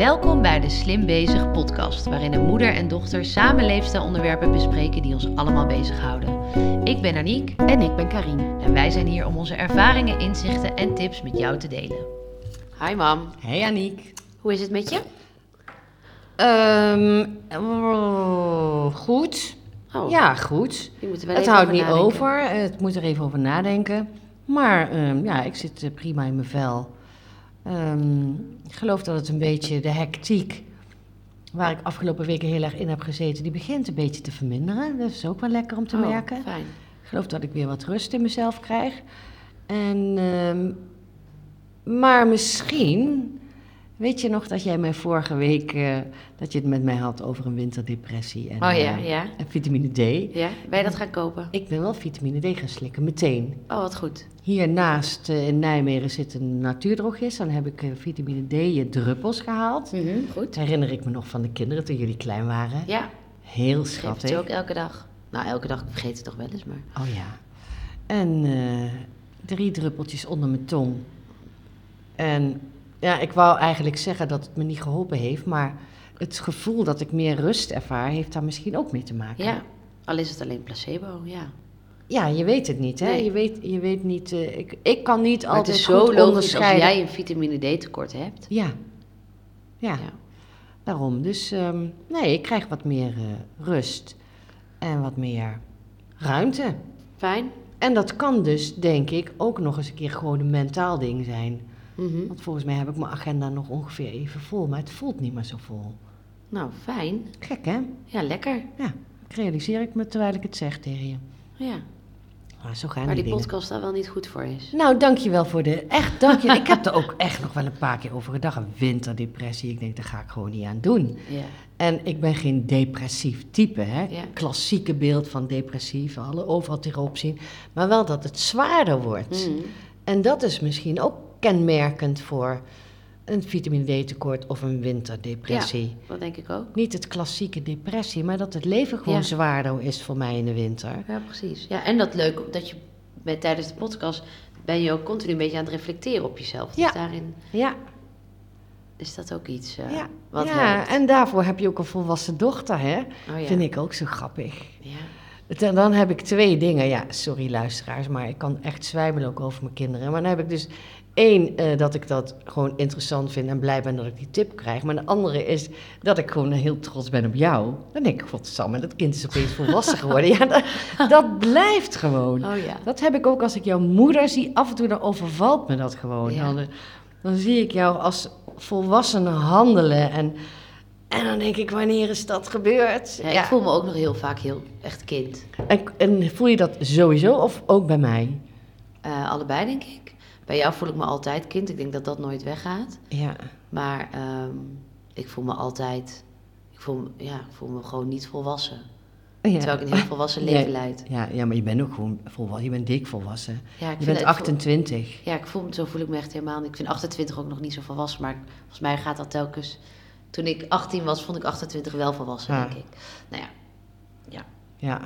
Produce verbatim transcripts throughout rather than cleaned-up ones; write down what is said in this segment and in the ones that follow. Welkom bij de Slim Bezig podcast, waarin een moeder en dochter samen leefstijlonderwerpen bespreken die ons allemaal bezighouden. Ik ben Aniek en ik ben Karine en wij zijn hier om onze ervaringen, inzichten en tips met jou te delen. Hi mam. Hey Aniek. Hoe is het met je? Um, oh, goed. Oh. Ja, goed. Het houdt niet over. Het moet er even over nadenken. Maar um, ja, ik zit prima in mijn vel. Um, ik geloof dat het een beetje de hectiek waar ik afgelopen weken heel erg in heb gezeten, die begint een beetje te verminderen. Dat is ook wel lekker om te oh, merken. Fijn. Ik geloof dat ik weer wat rust in mezelf krijg. En, um, maar misschien, weet je nog dat jij mij vorige week, uh, dat je het met mij had over een winterdepressie en, oh, ja, uh, ja. en vitamine D. Ja, ben je dat gaan kopen? Ik ben wel vitamine D gaan slikken, meteen. Oh, wat goed. Hiernaast uh, in Nijmegen zit een natuurdrogist. Dan heb ik uh, vitamine D druppels gehaald. Mm-hmm, goed. Herinner ik me nog van de kinderen toen jullie klein waren. Ja. Heel schattig. Geef het ook elke dag. Nou, elke dag, ik vergeet het toch wel eens, maar... Oh ja. En uh, drie druppeltjes onder mijn tong. En... Ja, ik wou eigenlijk zeggen dat het me niet geholpen heeft, maar het gevoel dat ik meer rust ervaar, heeft daar misschien ook mee te maken. Ja, al is het alleen placebo, ja. Ja, je weet het niet, hè? Nee. Je, weet, je weet niet, uh, ik, ik kan niet maar altijd goed onderscheiden. Het is zo logisch als jij een vitamine D tekort hebt. Ja, ja, ja. Daarom. Dus um, nee, ik krijg wat meer uh, rust en wat meer ruimte. Fijn. En dat kan dus, denk ik, ook nog eens een keer gewoon een mentaal ding zijn. Mm-hmm. Want volgens mij heb ik mijn agenda nog ongeveer even vol, maar het voelt niet meer zo vol. Nou, fijn. Gek, hè? Ja, lekker. Ja, dat realiseer ik me terwijl ik het zeg tegen je. Ja. Maar zo gaan maar die, die podcast daar wel niet goed voor is. Nou, dankjewel voor de... Echt, dankjewel. Ik heb er ook echt nog wel een paar keer over gedacht. Een winterdepressie. Ik denk, daar ga ik gewoon niet aan doen. Ja. En ik ben geen depressief type, hè? Ja. Klassieke beeld van depressief, alle overal tegenop zien. Maar wel dat het zwaarder wordt. Mm. En dat is misschien ook kenmerkend voor een vitamine D tekort of een winterdepressie. Ja, dat denk ik ook. Niet het klassieke depressie, maar dat het leven gewoon ja. zwaarder is voor mij in de winter. Ja, precies. Ja, en dat leuk, dat je bij, tijdens de podcast ben je ook continu een beetje aan het reflecteren op jezelf. Ja. Dus daarin ja. is dat ook iets uh, ja. wat ja, helpt. En daarvoor heb je ook een volwassen dochter, hè? Oh, ja. Vind ik ook zo grappig. Ja. En dan heb ik twee dingen. Ja, sorry luisteraars, maar ik kan echt zwijmelen ook over mijn kinderen. Maar dan heb ik dus... Eén, uh, dat ik dat gewoon interessant vind en blij ben dat ik die tip krijg. Maar de andere is dat ik gewoon heel trots ben op jou. Dan denk ik, godsamme, dat kind is opeens volwassen geworden. Ja, dat, dat blijft gewoon. Oh, ja. Dat heb ik ook als ik jouw moeder zie. Af en toe dan overvalt me dat gewoon. Ja. Dan, dan zie ik jou als volwassene handelen. En, en dan denk ik, wanneer is dat gebeurd? Ja, ik ja. voel me ook nog heel vaak heel echt kind. En, en voel je dat sowieso of ook bij mij? Uh, allebei, denk ik. Bij jou voel ik me altijd kind. Ik denk dat dat nooit weggaat. Ja. Maar um, ik voel me altijd... Ik voel, ja, ik voel me gewoon niet volwassen. Ja. Terwijl ik een heel volwassen leven ja. leid. Ja, ja, maar je bent ook gewoon volwassen. Je bent dik volwassen. Ja, je bent achtentwintig. Ik voel, ja, ik voel, zo voel ik me echt helemaal niet. Ik vind achtentwintig ook nog niet zo volwassen. Maar volgens mij gaat dat telkens... Toen ik achttien was, vond ik achtentwintig wel volwassen, ja. denk ik. Nou ja. Ja. Ja.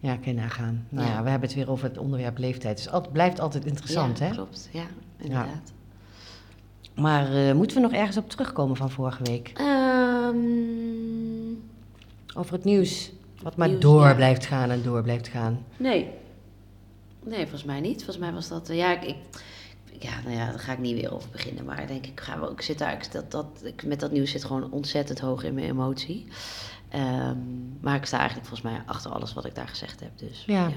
Ja, kan je nagaan. Nou ja. ja, we hebben het weer over het onderwerp leeftijd. Dus het blijft altijd interessant, ja, hè? Ja, klopt. Ja, inderdaad. Ja. Maar uh, moeten we nog ergens op terugkomen van vorige week? Um, over het nieuws. Wat maar nieuws, door ja. blijft gaan en door blijft gaan. Nee. Nee, volgens mij niet. Volgens mij was dat... Uh, ja, ik, ik, ja, nou ja, daar ga ik niet weer over beginnen. Maar denk ik, ga, ik zit daar... Ik, dat, dat, ik, met dat nieuws zit gewoon ontzettend hoog in mijn emotie. Um, maar ik sta eigenlijk volgens mij achter alles wat ik daar gezegd heb. Dus, ja, ja.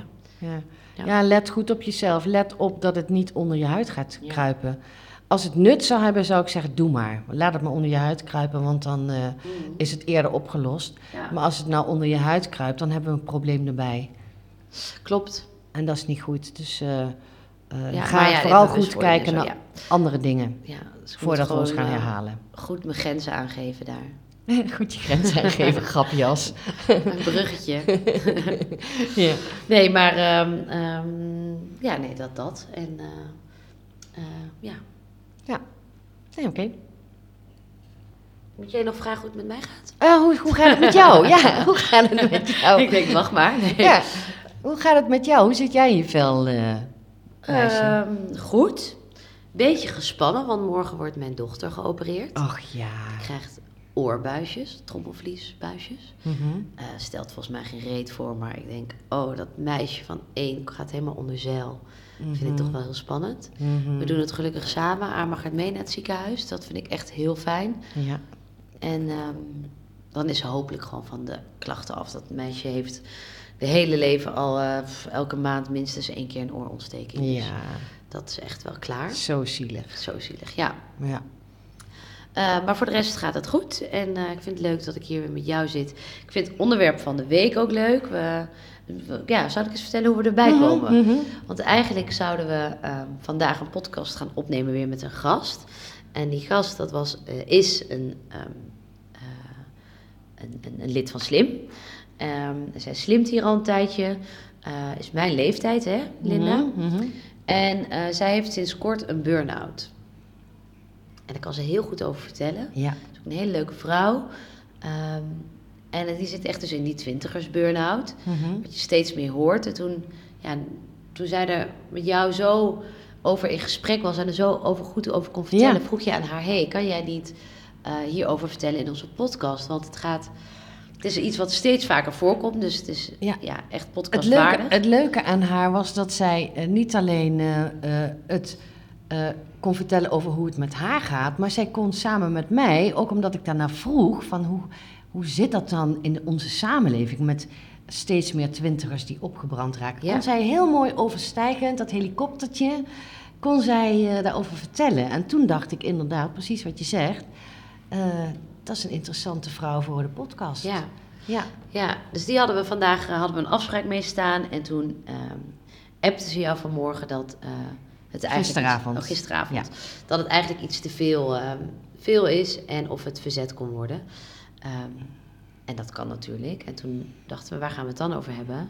Ja. Ja. ja, let goed op jezelf. Let op dat het niet onder je huid gaat ja. kruipen. Als het nut zou hebben, zou ik zeggen, doe maar. Laat het maar onder je huid kruipen, want dan uh, mm-hmm. is het eerder opgelost. Ja. Maar als het nou onder je huid kruipt, dan hebben we een probleem erbij. Klopt. En dat is niet goed. Dus uh, uh, ja, ga ja, vooral goed kijken naar ja. andere dingen. Ja, dus voordat we ons gaan uh, herhalen. Goed mijn grenzen aangeven daar. Goed je grens aangeven, grapjas. Een bruggetje. ja. Nee, maar um, um, ja, nee, dat dat. En uh, uh, ja. Ja, nee, oké. Okay. Moet jij nog vragen hoe het met mij gaat? Uh, hoe, hoe gaat het met jou? ja, hoe gaat het met jou? Ik denk, wacht maar. Nee. Ja. Hoe gaat het met jou? Hoe zit jij in je vel, uh, meisje? Um, goed. Beetje gespannen, want morgen wordt mijn dochter geopereerd. Ach ja. Krijgt oorbuisjes, trommelvliesbuisjes. Mm-hmm. Uh, stelt volgens mij geen reet voor, maar ik denk... oh, dat meisje van één gaat helemaal onder zeil. Mm-hmm. Vind ik toch wel heel spannend. Mm-hmm. We doen het gelukkig samen. Aram gaat mee naar het ziekenhuis. Dat vind ik echt heel fijn. Ja. En um, dan is ze hopelijk gewoon van de klachten af. Dat meisje heeft de hele leven al uh, elke maand minstens één keer een oorontsteking. Ja. Dus dat is echt wel klaar. Zo zielig. Zo zielig, ja. Ja. Uh, maar voor de rest gaat het goed. En uh, ik vind het leuk dat ik hier weer met jou zit. Ik vind het onderwerp van de week ook leuk. We, we, ja, zou ik eens vertellen hoe we erbij mm-hmm, komen? Mm-hmm. Want eigenlijk zouden we uh, vandaag een podcast gaan opnemen weer met een gast. En die gast, dat was, uh, is een, um, uh, een, een, een lid van Slim. Um, zij slimt hier al een tijdje. Uh, is mijn leeftijd, hè, Linda? Mm-hmm. En uh, zij heeft sinds kort een burn-out. En daar kan ze heel goed over vertellen. Ja. Ze is ook een hele leuke vrouw. Um, en die zit echt dus in die twintigers burn-out. Mm-hmm. Wat je steeds meer hoort. En toen, ja, toen zij er met jou zo over in gesprek was en er zo over goed over kon vertellen, ja, vroeg je aan haar, hey, kan jij niet uh, hierover vertellen in onze podcast? Want het gaat... Het is iets wat steeds vaker voorkomt, dus het is ja. Ja, echt podcastwaardig. Het leuke, het leuke aan haar was dat zij uh, niet alleen uh, uh, het uh, kon vertellen over hoe het met haar gaat, maar zij kon samen met mij, ook omdat ik daarna vroeg van hoe, hoe zit dat dan in onze samenleving met steeds meer twintigers die opgebrand raken. Ja. Kon zij heel mooi overstijgend, dat helikoptertje, kon zij uh, daarover vertellen. En toen dacht ik inderdaad, precies wat je zegt... Uh, dat is een interessante vrouw voor de podcast. Ja, ja. ja dus die hadden we vandaag hadden we een afspraak mee staan. En toen um, appte ze jou vanmorgen dat uh, het eigenlijk... Gisteravond. Oh, gisteravond. Ja. Dat het eigenlijk iets te veel, um, veel is en of het verzet kon worden. Um, en dat kan natuurlijk. En toen dachten we, waar gaan we het dan over hebben?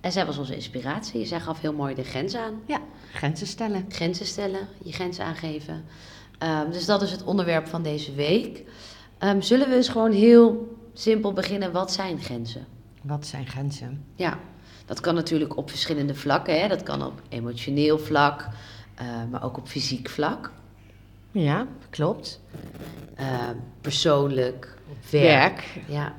En zij was onze inspiratie. Zij gaf heel mooi de grens aan. Ja, grenzen stellen. Grenzen stellen, je grens aangeven. Um, dus dat is het onderwerp van deze week. Um, zullen we eens gewoon heel simpel beginnen, wat zijn grenzen? Wat zijn grenzen? Ja, dat kan natuurlijk op verschillende vlakken. Hè? Dat kan op emotioneel vlak, uh, maar ook op fysiek vlak. Ja, klopt. Uh, persoonlijk, op werk. werk. Ja.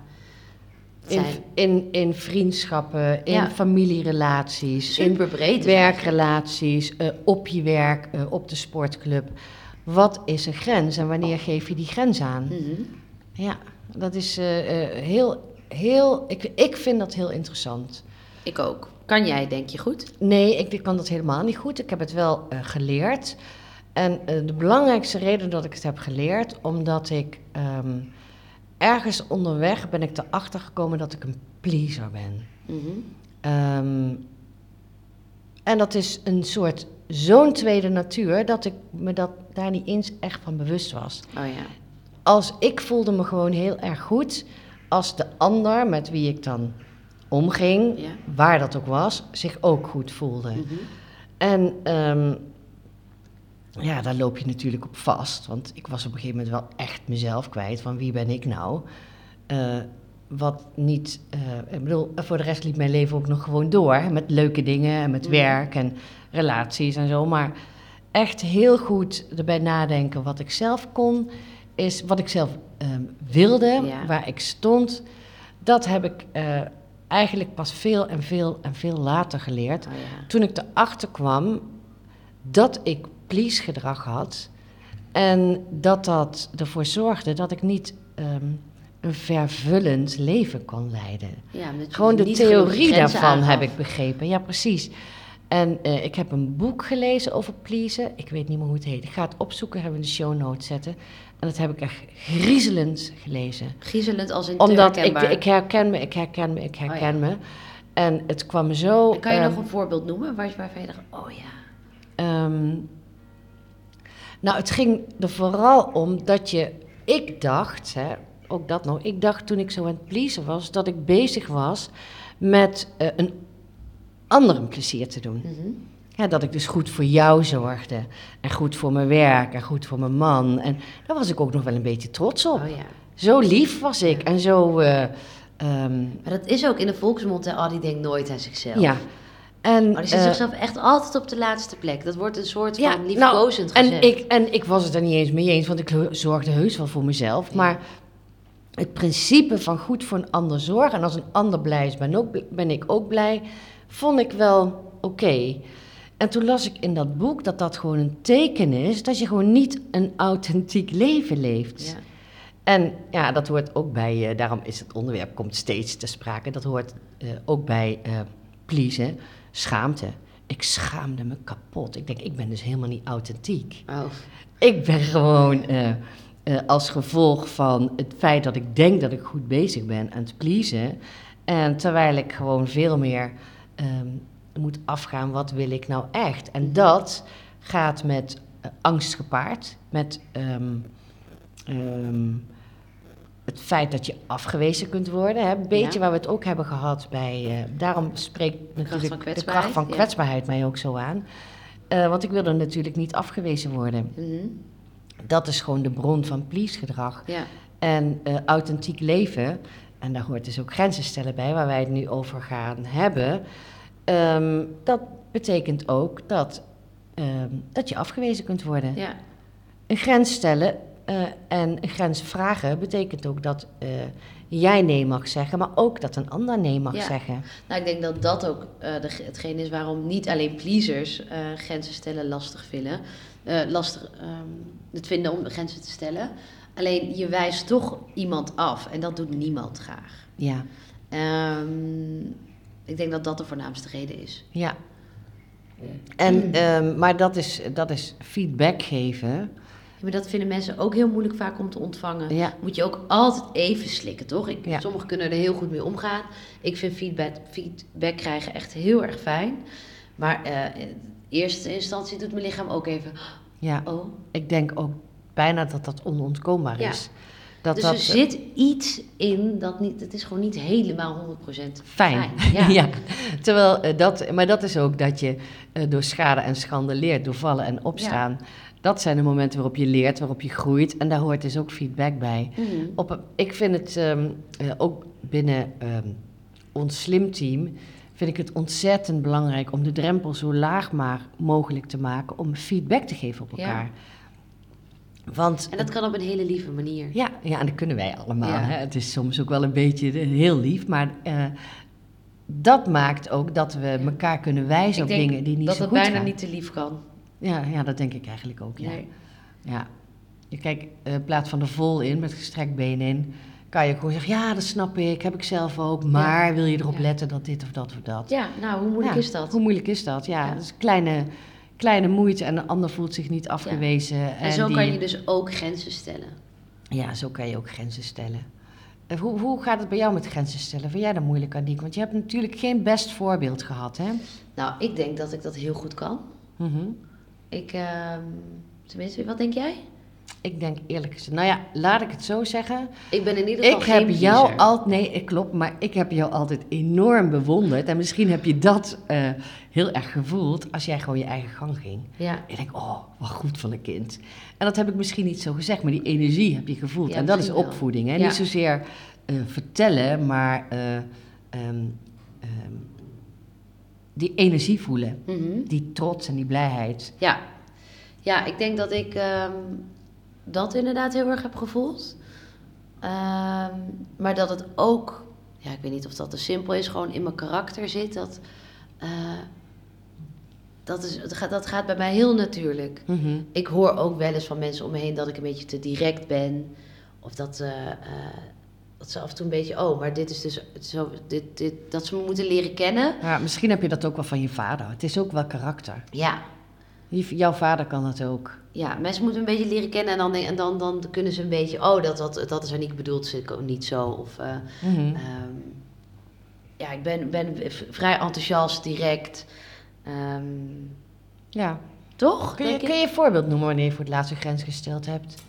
Zijn... In, in, in vriendschappen, in ja. familierelaties, superbreed, in werkrelaties, uh, op je werk, uh, op de sportclub... Wat is een grens en wanneer geef je die grens aan? Mm-hmm. Ja, dat is uh, heel, heel... Ik, ik vind dat heel interessant. Ik ook. Kan jij, denk je, goed? Nee, ik, ik kan dat helemaal niet goed. Ik heb het wel uh, geleerd. En uh, de belangrijkste reden dat ik het heb geleerd... omdat ik um, ergens onderweg ben ik erachter gekomen dat ik een pleaser ben. Mm-hmm. Um, en dat is een soort... Zo'n tweede natuur dat ik me dat daar niet eens echt van bewust was. Oh ja. Als ik voelde me gewoon heel erg goed als de ander met wie ik dan omging, ja. waar dat ook was, zich ook goed voelde. Mm-hmm. En um, ja, daar loop je natuurlijk op vast, want ik was op een gegeven moment wel echt mezelf kwijt van wie ben ik nou? Uh, wat niet, uh, ik bedoel, voor de rest liep mijn leven ook nog gewoon door met leuke dingen en met mm-hmm. werk en relaties en zo, maar echt heel goed erbij nadenken wat ik zelf kon, is wat ik zelf um, wilde, ja. waar ik stond. Dat heb ik uh, eigenlijk pas veel en veel en veel later geleerd. Oh, ja. Toen ik erachter kwam dat ik please gedrag had en dat dat ervoor zorgde dat ik niet um, een vervullend leven kon leiden. Ja, gewoon de theorie daarvan heb ik begrepen. Ja, precies. En uh, ik heb een boek gelezen over pleasen. Ik weet niet meer hoe het heet. Ik ga het opzoeken, hebben we in de show notes zetten. En dat heb ik echt griezelend gelezen. Griezelend als in Omdat te herkenbaar. Omdat ik, ik herken me, ik herken me, ik herken oh, ja. me. En het kwam me zo... En kan je um, nog een voorbeeld noemen waarvan je dacht, oh ja. Um, nou, het ging er vooral om dat je... Ik dacht, hè, ook dat nog. Ik dacht toen ik zo aan het pleasen was, dat ik bezig was met uh, een... anderen plezier te doen. Mm-hmm. Ja, dat ik dus goed voor jou zorgde. En goed voor mijn werk. En goed voor mijn man. En daar was ik ook nog wel een beetje trots op. Oh, ja. Zo lief was ik. Ja. En zo... Uh, um... Maar dat is ook in de volksmond. Hè? Oh, die denkt nooit aan zichzelf. Ja. En, maar die zit uh, zichzelf echt altijd op de laatste plek. Dat wordt een soort ja, van liefkozend nou, gezegd. En ik, en ik was het er niet eens mee eens, want ik zorgde heus wel voor mezelf. Ja. Maar het principe van goed voor een ander zorgen... en als een ander blij is, ben, ook, ben ik ook blij... vond ik wel oké. Okay. En toen las ik in dat boek dat dat gewoon een teken is... dat je gewoon niet een authentiek leven leeft... Ja. En ja, dat hoort ook bij, uh, daarom is het onderwerp, komt steeds te sprake, dat hoort uh, ook bij uh, pleasen, schaamte. Ik schaamde me kapot. Ik denk, ik ben dus helemaal niet authentiek. Oh. Ik ben gewoon uh, uh, als gevolg van het feit dat ik denk dat ik goed bezig ben aan het pleasen. En terwijl ik gewoon veel meer um, moet afgaan, wat wil ik nou echt? En dat gaat met uh, angst gepaard, met... Um, um, Het feit dat je afgewezen kunt worden. Hè? Een beetje ja. waar we het ook hebben gehad bij... Uh, daarom spreekt natuurlijk de kracht van kwetsbaarheid ja. mij ook zo aan. Uh, want ik wilde natuurlijk niet afgewezen worden. Mm-hmm. Dat is gewoon de bron van please-gedrag. Ja. En uh, authentiek leven... en daar hoort dus ook grenzen stellen bij... waar wij het nu over gaan hebben. Um, dat betekent ook dat, um, dat je afgewezen kunt worden. Ja. Een grens stellen... Uh, en grenzen vragen betekent ook dat uh, jij nee mag zeggen... maar ook dat een ander nee mag ja. zeggen. Nou, ik denk dat dat ook uh, de, hetgeen is waarom niet alleen pleasers... Uh, grenzen stellen lastig vinden. Uh, lastig um, het vinden om grenzen te stellen. Alleen je wijst toch iemand af. En dat doet niemand graag. Ja. Um, ik denk dat dat de voornaamste reden is. Ja. En, um, maar dat is, dat is feedback geven... Ja, maar dat vinden mensen ook heel moeilijk vaak om te ontvangen. Ja. Moet je ook altijd even slikken, toch? Ik, ja. Sommigen kunnen er heel goed mee omgaan. Ik vind feedback, feedback krijgen echt heel erg fijn. Maar uh, in eerste instantie doet mijn lichaam ook even... Ja, oh. Ik denk ook bijna dat dat onontkoombaar ja. is. Dat dus dat, er zit iets in dat niet... Het is gewoon niet helemaal honderd procent fijn. fijn. Ja. ja. Terwijl uh, dat... Maar dat is ook dat je uh, door schade en schande leert, door vallen en opstaan... Ja. Dat zijn de momenten waarop je leert, waarop je groeit. En daar hoort dus ook feedback bij. Mm-hmm. Op, ik vind het um, uh, ook binnen um, ons Slim team... vind ik het ontzettend belangrijk om de drempel zo laag maar mogelijk te maken... om feedback te geven op elkaar. Ja. Want, en dat kan op een hele lieve manier. Ja, ja en dat kunnen wij allemaal. Ja. Hè? Het is soms ook wel een beetje heel lief, maar... Uh, dat maakt ook dat we elkaar kunnen wijzen ik op dingen die niet zo goed gaan. Dat het bijna niet te lief kan. Ja, ja, dat denk ik eigenlijk ook, ja. Nee. Ja. Je kijkt in uh, plaats van de vol in, met gestrekt been in... kan je gewoon zeggen, ja, dat snap ik, heb ik zelf ook... maar ja. wil je erop ja. letten dat dit of dat of dat. Ja, nou, hoe moeilijk ja, is dat? Hoe moeilijk is dat, ja. ja. Dat is kleine, kleine moeite en de ander voelt zich niet afgewezen. Ja. En, en zo die... kan je dus ook grenzen stellen. Ja, zo kan je ook grenzen stellen. Uh, hoe, hoe gaat het bij jou met grenzen stellen? Vind jij dat moeilijk, Aniek? Want je hebt natuurlijk geen best voorbeeld gehad, hè? Nou, ik denk dat ik dat heel goed kan. Mm-hmm. Ik, uh, tenminste, wat denk jij? Ik denk eerlijk gezegd, nou ja, laat ik het zo zeggen. Ik ben in ieder geval ik geen heb jou al, Nee, klopt, maar ik heb jou altijd enorm bewonderd. En misschien heb je dat uh, heel erg gevoeld als jij gewoon je eigen gang ging. Ja. Ik denk, oh, wat goed van een kind. En dat heb ik misschien niet zo gezegd, maar die energie heb je gevoeld. Ja, en dat is opvoeding, hè? Ja. Niet zozeer uh, vertellen, maar uh, um, um, die energie voelen, mm-hmm. die trots en die blijheid. Ja, ja ik denk dat ik um, dat inderdaad heel erg heb gevoeld. Um, maar dat het ook, ja, ik weet niet of dat te simpel is, gewoon in mijn karakter zit. Dat, uh, dat, is, dat, gaat, dat gaat bij mij heel natuurlijk. Mm-hmm. Ik hoor ook wel eens van mensen om me heen dat ik een beetje te direct ben. Of dat... Uh, uh, Dat ze af en toe een beetje, oh, maar dit is dus zo, dit, dit, dat ze me moeten leren kennen. Ja, misschien heb je dat ook wel van je vader. Het is ook wel karakter. Ja. Jouw vader kan dat ook. Ja, mensen moeten een beetje leren kennen en dan, en dan, dan kunnen ze een beetje, oh, dat, dat, dat is Aniek bedoeld, ze ook niet zo. Of, uh, mm-hmm. um, ja, ik ben, ben vrij enthousiast, direct. Um, ja. Toch? Kun je, kun je een voorbeeld noemen wanneer je voor het laatst een grens gesteld hebt?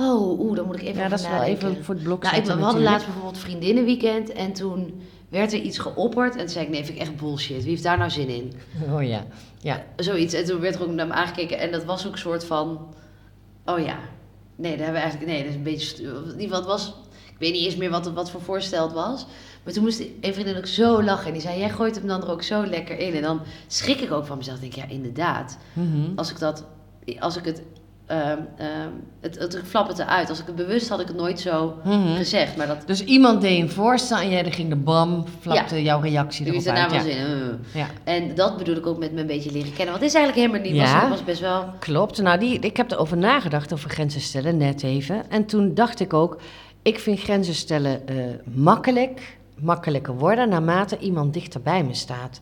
Oh, oeh, dan moet ik even ja, dat is wel even voor het blok nou, ik, We hadden natuurlijk. laatst bijvoorbeeld vriendinnenweekend... en toen werd er iets geopperd... en toen zei ik, nee, vind ik echt bullshit. Wie heeft daar nou zin in? Oh ja, ja. Zoiets. En toen werd er ook naar me aangekeken... en dat was ook een soort van... oh ja, nee, daar hebben we eigenlijk... nee, dat is een beetje... in ieder geval, het was... Ik weet niet eens meer wat, wat voor voorstel het was. Maar toen moest een vriendin ook zo lachen. En die zei, jij gooit hem dan er ook zo lekker in. En dan schrik ik ook van mezelf. Denk ik, ja, inderdaad. Mm-hmm. Als ik dat... Als ik het... Um, um, het, het flap het eruit. Als ik het bewust had, ik het nooit zo mm-hmm. gezegd. Maar dat... Dus iemand deed een voorstel en jij ging de bam, flapte ja. jouw reactie erop uit. Ja. In. Uh. Ja. En dat bedoel ik ook met me een beetje leren kennen. Want het is eigenlijk helemaal niet. Ja. Was, was best wel... Klopt. Nou, die, ik heb erover nagedacht, over grenzen stellen, net even. En toen dacht ik ook, ik vind grenzen stellen uh, makkelijk, makkelijker worden, naarmate iemand dichter bij me staat.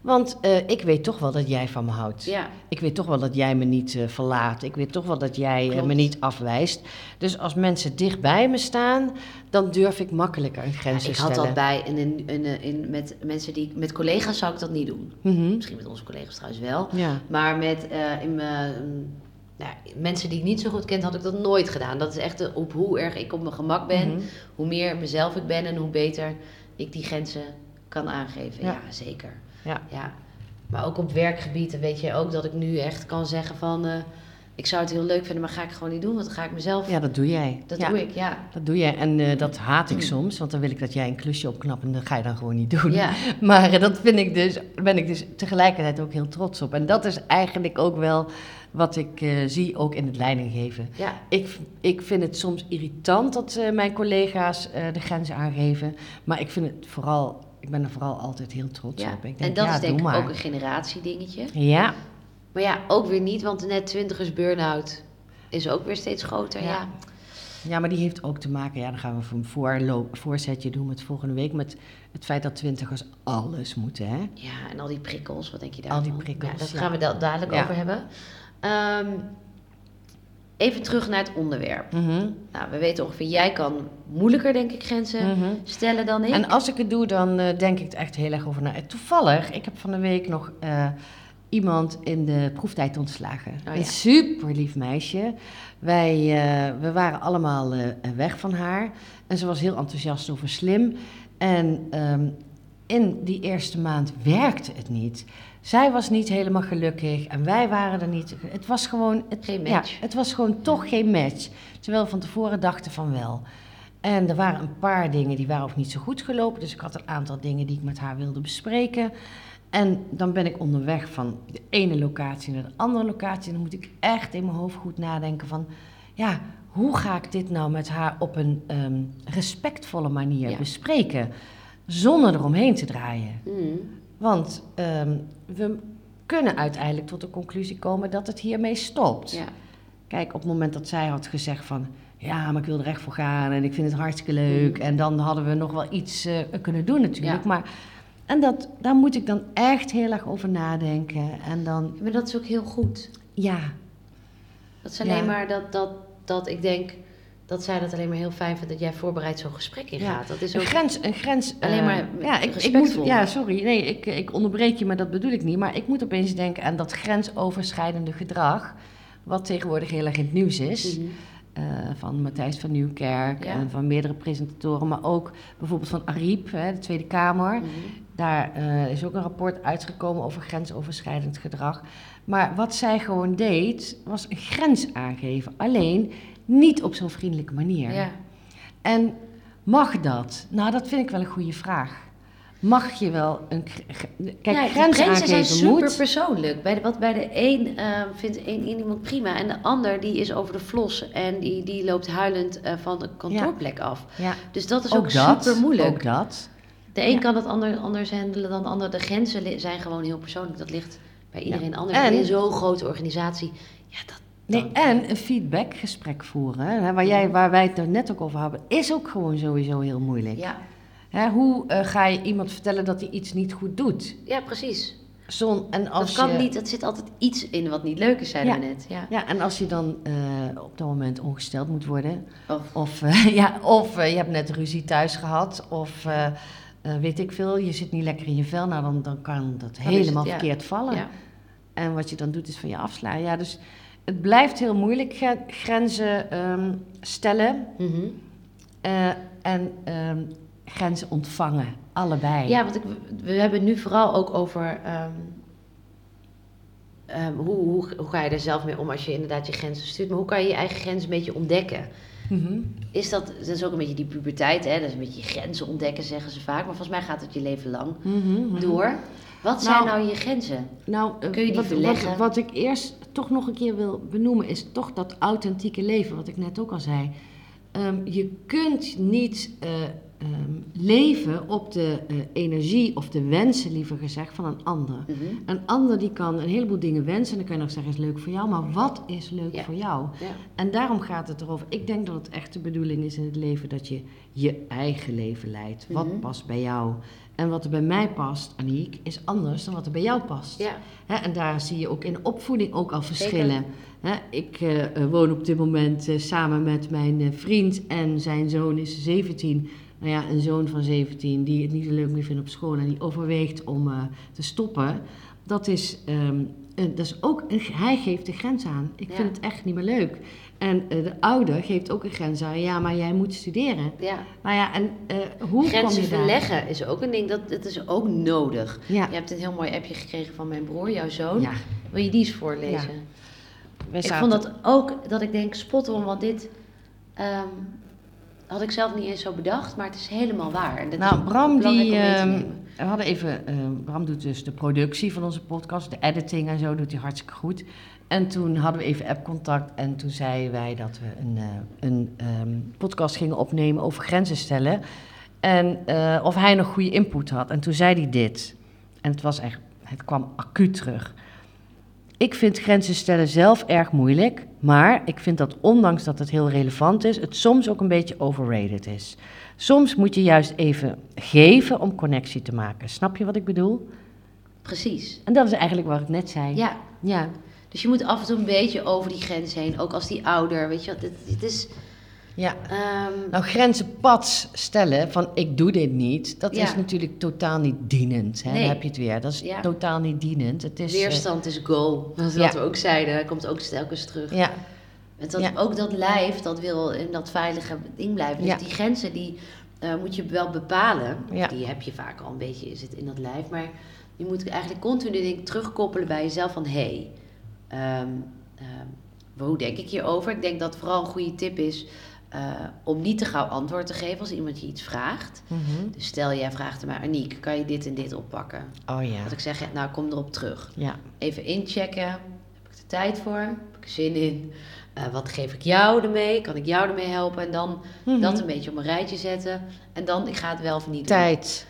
Want uh, ik weet toch wel dat jij van me houdt. Ja. Ik weet toch wel dat jij me niet uh, verlaat. Ik weet toch wel dat jij uh, me niet afwijst. Dus als mensen dicht bij me staan, dan durf ik makkelijker een grens te stellen. Ik had dat bij, in, in, in, in, met mensen die, met collega's zou ik dat niet doen. Mm-hmm. Misschien met onze collega's trouwens wel. Ja. Maar met uh, in, uh, nou, mensen die ik niet zo goed ken, had ik dat nooit gedaan. Dat is echt op hoe erg ik op mijn gemak ben. Mm-hmm. Hoe meer mezelf ik ben en hoe beter ik die grenzen kan aangeven. Ja, ja zeker. Ja. ja, maar ook op werkgebied weet je ook dat ik nu echt kan zeggen van... Uh, ik zou het heel leuk vinden, maar ga ik gewoon niet doen, want dan ga ik mezelf... Ja, dat doe jij. Dat ja. doe ik, ja. Dat doe jij en uh, dat haat ik mm. soms, want dan wil ik dat jij een klusje opknapt en dat ga je dan gewoon niet doen. Ja. Maar uh, dat vind ik dus, ben ik dus tegelijkertijd ook heel trots op. En dat is eigenlijk ook wel wat ik uh, zie ook in het leidinggeven. Ja. Ik, ik vind het soms irritant dat uh, mijn collega's uh, de grenzen aangeven, maar ik vind het vooral... Ik ben er vooral altijd heel trots ja. op. Ik denk, en dat ja, is denk ik maar. ook een generatiedingetje. Ja. Maar ja, ook weer niet, want net twintigers burn-out is ook weer steeds groter. Ja. Ja. ja, maar die heeft ook te maken, ja, dan gaan we een voorlo- voorzetje doen met volgende week, met het feit dat twintigers alles moeten, hè? Ja, en al die prikkels, wat denk je daarvan? Al die prikkels, ja, daar ja. gaan we da- dadelijk ja. over hebben. Um, Even terug naar het onderwerp. Mm-hmm. Nou, we weten ongeveer, jij kan moeilijker, denk ik, grenzen mm-hmm. stellen dan ik. En als ik het doe, dan uh, denk ik het echt heel erg over na. En toevallig, ik heb van de week nog uh, iemand in de proeftijd ontslagen. Oh, ja. Een super lief meisje. Wij, uh, we waren allemaal uh, weg van haar. En ze was heel enthousiast over slim. En um, in die eerste maand werkte het niet. Zij was niet helemaal gelukkig en wij waren er niet. Het was gewoon... Het, geen match. Ja, het was gewoon toch geen match. Terwijl we van tevoren dachten van wel. En er waren een paar dingen die waren ook niet zo goed gelopen. Dus ik had een aantal dingen die ik met haar wilde bespreken. En dan ben ik onderweg van de ene locatie naar de andere locatie. En dan moet ik echt in mijn hoofd goed nadenken van... Ja, hoe ga ik dit nou met haar op een um, respectvolle manier ja. bespreken? Zonder eromheen te draaien. Mm. Want um, we kunnen uiteindelijk tot de conclusie komen dat het hiermee stopt. Ja. Kijk, op het moment dat zij had gezegd van... ja, maar ik wil er echt voor gaan en ik vind het hartstikke leuk... Mm. en dan hadden we nog wel iets uh, kunnen doen natuurlijk. Ja. Maar, en dat, daar moet ik dan echt heel erg over nadenken. En dan... Maar dat is ook heel goed. Ja. Dat is alleen ja. maar dat, dat, dat ik denk... dat zij dat alleen maar heel fijn vindt dat jij voorbereid zo'n gesprek ingaat. Ja, dat is ook een grens, een grens alleen uh, maar ja, ik, ik moet, ja, sorry, nee, ik, ik onderbreek je, maar dat bedoel ik niet. Maar ik moet opeens denken aan dat grensoverschrijdende gedrag... wat tegenwoordig heel erg in het nieuws is. Mm-hmm. Uh, van Matthijs van Nieuwkerk ja. en van meerdere presentatoren... maar ook bijvoorbeeld van Ariep, hè, de Tweede Kamer. Mm-hmm. Daar uh, is ook een rapport uitgekomen over grensoverschrijdend gedrag. Maar wat zij gewoon deed, was een grens aangeven. Alleen... niet op zo'n vriendelijke manier. Ja. En mag dat? Nou, dat vind ik wel een goede vraag. Mag je wel een... Kijk, ja, grenzen aangeven zijn super persoonlijk. Bij de, wat bij de een uh, vindt één iemand prima... en de ander die is over de flos... en die, die loopt huilend uh, van de kantoorplek ja. af. Ja. Dus dat is ook, ook dat, super moeilijk. Ook dat. De een ja. kan het ander, anders handelen dan de ander. De grenzen li- zijn gewoon heel persoonlijk. Dat ligt bij iedereen ja. anders. En in zo'n grote organisatie... ja, dat Nee, en een feedbackgesprek voeren, hè, waar, jij, waar wij het er net ook over hadden, is ook gewoon sowieso heel moeilijk. Ja. Hè, hoe uh, ga je iemand vertellen dat hij iets niet goed doet? Ja, precies. Zon, en als dat kan je... niet, dat zit altijd iets in wat niet leuk is, zeiden ja. we net. Ja. ja, en als je dan uh, op dat moment ongesteld moet worden, of, of, uh, ja, of uh, je hebt net ruzie thuis gehad, of uh, uh, weet ik veel, je zit niet lekker in je vel, nou dan, dan kan dat dan helemaal het, ja. verkeerd vallen. Ja. En wat je dan doet is van je afslaan. Ja, dus... Het blijft heel moeilijk grenzen um, stellen mm-hmm. uh, en um, grenzen ontvangen, allebei. Ja, want ik, we hebben nu vooral ook over um, um, hoe, hoe, hoe ga je er zelf mee om als je inderdaad je grenzen stuurt. Maar hoe kan je je eigen grenzen een beetje ontdekken? Mm-hmm. Is dat, dat is ook een beetje die puberteit, hè? Dat is een beetje je grenzen ontdekken, zeggen ze vaak. Maar volgens mij gaat het je leven lang mm-hmm. door. Wat zijn nou, nou je grenzen? Nou, kun je die wat, verleggen? Wat, wat ik eerst toch nog een keer wil benoemen, is toch dat authentieke leven, wat ik net ook al zei. Um, je kunt niet uh, um, leven op de uh, energie of de wensen, liever gezegd, van een ander. Mm-hmm. Een ander die kan een heleboel dingen wensen en dan kan je nog zeggen, is leuk voor jou, maar wat is leuk ja. voor jou? Ja. En daarom gaat het erover. Ik denk dat het echt de bedoeling is in het leven dat je je eigen leven leidt. Wat mm-hmm. past bij jou? En wat er bij mij past, Aniek, is anders dan wat er bij jou past. Ja. He, en daar zie je ook in opvoeding ook al verschillen. He, ik uh, woon op dit moment uh, samen met mijn uh, vriend en zijn zoon is zeventien. Nou ja, een zoon van zeventien die het niet zo leuk meer vindt op school en die overweegt om uh, te stoppen. Dat is, um, uh, dat is ook, een, hij geeft de grens aan. Ik ja. vind het echt niet meer leuk. En uh, de ouder geeft ook een grens aan. Ja, maar jij moet studeren. Ja. Nou ja, en uh, hoe grenzen verleggen is ook een ding. Dat, dat is ook nodig. Ja. Je hebt een heel mooi appje gekregen van mijn broer, jouw zoon. Ja. Wil je die eens voorlezen? Ja. Ik vond dat ook, dat ik denk, spot on, want dit um, had ik zelf niet eens zo bedacht, maar het is helemaal waar. Dat nou, Bram die... We hadden even, uh, Bram doet dus de productie van onze podcast, de editing en zo, doet hij hartstikke goed. En toen hadden we even appcontact en toen zeiden wij dat we een, uh, een um, podcast gingen opnemen over grenzen stellen. En uh, of hij nog goede input had. En toen zei hij dit. En het was echt, het kwam acuut terug. Ik vind grenzen stellen zelf erg moeilijk, maar ik vind dat ondanks dat het heel relevant is, het soms ook een beetje overrated is. Soms moet je juist even geven om connectie te maken. Snap je wat ik bedoel? Precies. En dat is eigenlijk wat ik net zei. Ja. Ja. Dus je moet af en toe een beetje over die grens heen, ook als die ouder, weet je wat, het, het is... Ja. Um, nou, grenzen pats stellen van ik doe dit niet, dat ja. is natuurlijk totaal niet dienend. Hè? Nee. Dan heb je het weer. Dat is ja. totaal niet dienend. Het is, weerstand uh, is goal, dat ja. we ook zeiden. Dat komt ook telkens terug. Ja. Met dat, ja. Ook dat lijf, dat wil in dat veilige ding blijven. Dus ja. die grenzen, die uh, moet je wel bepalen. Ja. Die heb je vaak al een beetje zit in dat lijf. Maar je moet eigenlijk continu denk, terugkoppelen bij jezelf van hé... Hey, um, um, hoe denk ik hierover? Ik denk dat vooral een goede tip is... Uh, om niet te gauw antwoord te geven als iemand je iets vraagt. Mm-hmm. Dus stel, jij vraagt me, Aniek, kan je dit en dit oppakken? Oh ja. Dat ik zeg, ja, nou, kom erop terug. Ja. Even inchecken. Heb ik er tijd voor? Heb ik er zin in? Uh, wat geef ik jou ermee? Kan ik jou ermee helpen? En dan mm-hmm. dat een beetje op een rijtje zetten. En dan, ik ga het wel of niet doen. Tijd.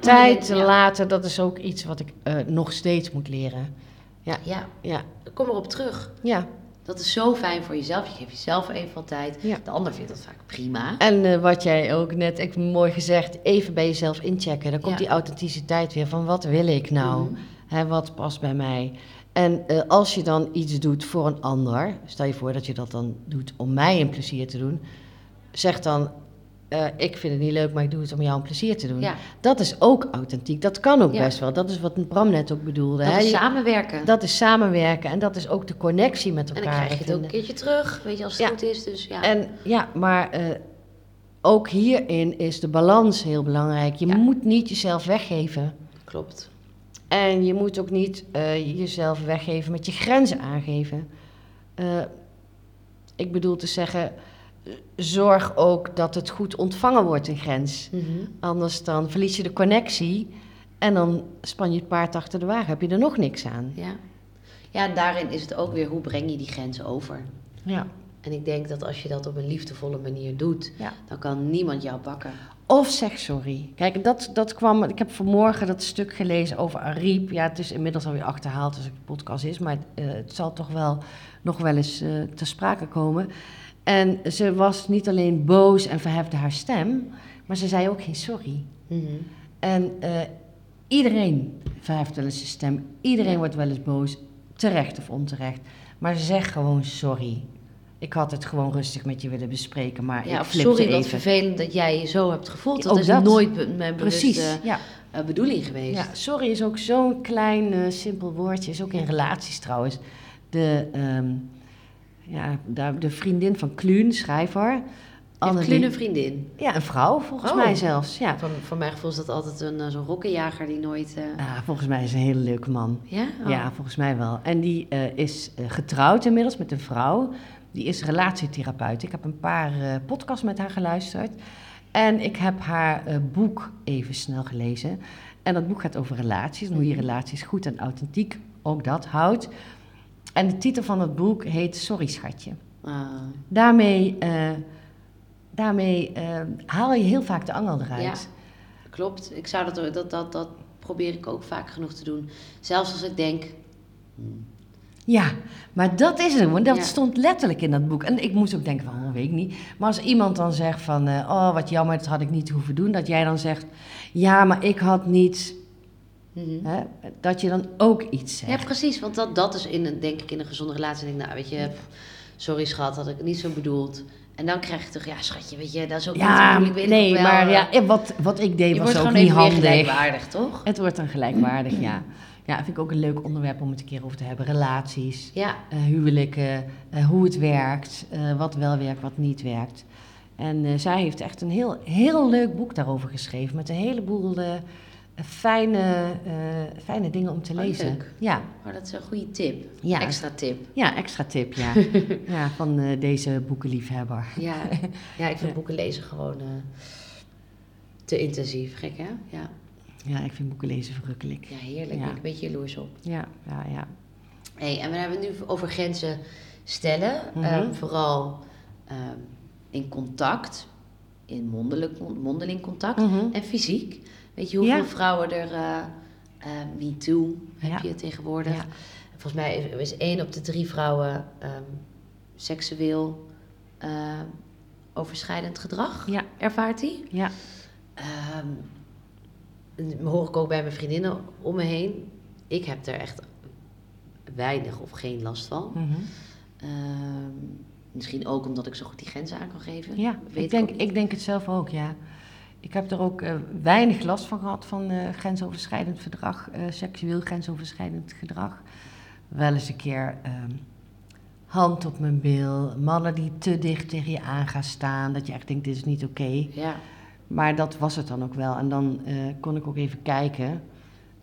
Tijd ja. laten, dat is ook iets wat ik uh, nog steeds moet leren. Ja. Ja. ja. Kom erop terug. Ja. Dat is zo fijn voor jezelf. Je geeft jezelf even wat tijd. Ja. De ander vindt dat vaak prima. En uh, wat jij ook net, ik heb mooi gezegd, even bij jezelf inchecken. Dan komt ja. die authenticiteit weer van wat wil ik nou? Mm-hmm. Hè, wat past bij mij? En uh, als je dan iets doet voor een ander, stel je voor dat je dat dan doet om mij een plezier te doen, zeg dan, uh, ik vind het niet leuk, maar ik doe het om jou een plezier te doen. Ja. Dat is ook authentiek. Dat kan ook ja. best wel. Dat is wat Bram net ook bedoelde. Dat hè? is samenwerken. Dat is samenwerken. En dat is ook de connectie met elkaar. En dan krijg je het vinden. ook een keertje terug. Weet je, als het ja. goed is. Dus, ja. En, ja, maar uh, ook hierin is de balans heel belangrijk. Je ja. moet niet jezelf weggeven. Klopt. En je moet ook niet uh, jezelf weggeven met je grenzen aangeven. Uh, ik bedoel te zeggen... Zorg ook dat het goed ontvangen wordt, een grens. Mm-hmm. Anders dan verlies je de connectie en dan span je het paard achter de wagen. Heb je er nog niks aan. Ja, ja, daarin is het ook weer hoe breng je die grens over. Ja. En ik denk dat als je dat op een liefdevolle manier doet, ja. dan kan niemand jou pakken. Of zeg sorry. Kijk, dat, dat kwam, ik heb vanmorgen dat stuk gelezen over Ariep. Ja, het is inmiddels alweer achterhaald als het podcast is, maar uh, het zal toch wel nog wel eens uh, ter sprake komen. En ze was niet alleen boos en verhefde haar stem, maar ze zei ook geen sorry. Mm-hmm. En uh, iedereen verheft wel eens zijn stem. Iedereen ja. wordt wel eens boos, terecht of onterecht. Maar zeg gewoon sorry. Ik had het gewoon rustig met je willen bespreken, maar ja, ik flipte sorry, even. Sorry, wat vervelend dat jij je zo hebt gevoeld. Dat ook is dat. nooit be- mijn bewuste Precies, ja. bedoeling geweest. Ja, sorry is ook zo'n klein, uh, simpel woordje. Is ook in relaties trouwens. De... Um, Ja, de vriendin van Kluun, schrijver. Heeft Kluun een vriendin? Ja, een vrouw volgens oh. mij zelfs. Ja. Van, van mijn gevoel is dat altijd een, zo'n rokkenjager die nooit... Uh... Ah, volgens mij is een hele leuke man. Ja? Oh. Ja, volgens mij wel. En die uh, is getrouwd inmiddels met een vrouw Die is relatietherapeut. Ik heb een paar uh, podcasts met haar geluisterd. En ik heb haar uh, boek even snel gelezen. En dat boek gaat over relaties. En hoe je relaties goed en authentiek ook dat houdt. En de titel van het boek heet Sorry Schatje. Ah. Daarmee, uh, daarmee uh, haal je heel vaak de angel eruit. Ja, klopt. Ik zou dat, dat, dat, dat probeer ik ook vaak genoeg te doen. Zelfs als ik denk... Hmm. Ja, maar dat is het. Want dat ja. stond letterlijk in dat boek. En ik moest ook denken van, dat weet ik niet. Maar als iemand dan zegt van, uh, oh wat jammer, dat had ik niet hoeven doen. Dat jij dan zegt, ja, maar ik had niet... Mm-hmm. Hè, dat je dan ook iets zegt. Ja, precies. Want dat, dat is, in een, denk ik, in een gezonde relatie. Denk, nou, weet je, pff, sorry schat, had ik niet zo bedoeld. En dan krijg je toch, ja schatje, weet je, dat is ook ja, niet moeilijk. Nee, maar ja, wat, wat ik deed je was ook niet handig. Het wordt gewoon gelijkwaardig, toch? Het wordt dan gelijkwaardig, mm-hmm. ja. Ja, vind ik ook een leuk onderwerp om het een keer over te hebben. Relaties, ja. uh, huwelijken, uh, hoe het werkt, uh, wat wel werkt, wat niet werkt. En uh, zij heeft echt een heel, heel leuk boek daarover geschreven. Met een heleboel uh, fijne, uh, fijne dingen om te lezen. Oh, leuk. Ja. Oh, dat is een goede tip. Ja. Extra tip. Ja, extra tip, ja. ja van uh, deze boekenliefhebber. ja. ja, ik vind boeken lezen gewoon uh, te intensief. Gek, hè? Ja. Ja, ik vind boeken lezen verrukkelijk. Ja, heerlijk. Ja. Ik ben een beetje jaloers op. Ja, ja, ja. Hey, en we hebben het nu over grenzen stellen. Mm-hmm. Um, vooral um, in contact, in mondelijk, mondeling contact mm-hmm. en fysiek. Weet je hoeveel ja. vrouwen er... Uh, uh, me too heb ja. je tegenwoordig. Ja. Volgens mij is één op de drie vrouwen um, seksueel uh, overschrijdend gedrag. Ja. Ervaart die. Ja. Um, Dat hoor ik ook bij mijn vriendinnen om me heen. Ik heb er echt weinig of geen last van. Mm-hmm. Uh, misschien ook omdat ik zo goed die grenzen aan kan geven. Ja, Weet ik, denk, ik, ik denk het zelf ook, ja. Ik heb er ook uh, weinig last van gehad van uh, grensoverschrijdend gedrag, uh, seksueel grensoverschrijdend gedrag. Wel eens een keer uh, hand op mijn bil, mannen die te dicht tegen je aan gaan staan, dat je echt denkt, dit is niet oké. Okay. Ja. Maar dat was het dan ook wel. En dan uh, kon ik ook even kijken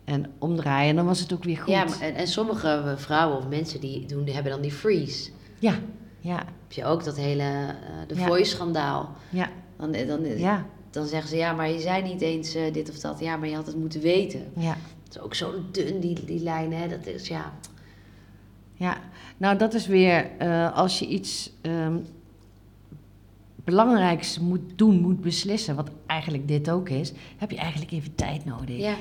en omdraaien. En dan was het ook weer goed. Ja, maar, en, en sommige vrouwen of mensen die, doen, die hebben dan die freeze. Ja, ja. Heb je ook dat hele uh, de ja. voice-schandaal. Ja. Dan, dan, ja. dan zeggen ze, ja, maar je zei niet eens uh, dit of dat. Ja, maar je had het moeten weten. Ja. Het is ook zo dun, die, die lijn, hè. Dat is, ja... Ja, nou dat is weer uh, als je iets... Um, belangrijks moet doen, moet beslissen, wat eigenlijk dit ook is, heb je eigenlijk even tijd nodig. Ja.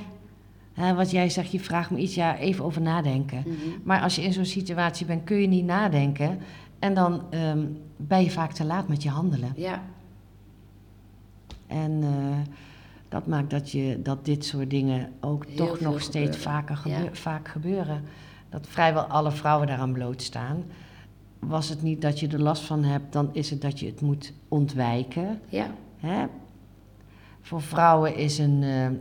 He, wat jij zegt, je vraagt me iets, ja, even over nadenken. Mm-hmm. Maar als je in zo'n situatie bent, kun je niet nadenken. En dan um, ben je vaak te laat met je handelen. Ja. En uh, dat maakt dat, je, dat dit soort dingen ook Heel toch nog steeds vaker gebeur, ja. vaak gebeuren. Dat vrijwel alle vrouwen daaraan blootstaan. Was het niet dat je er last van hebt, dan is het dat je het moet ontwijken. Ja. Hè? Voor vrouwen is een... Uh, uh,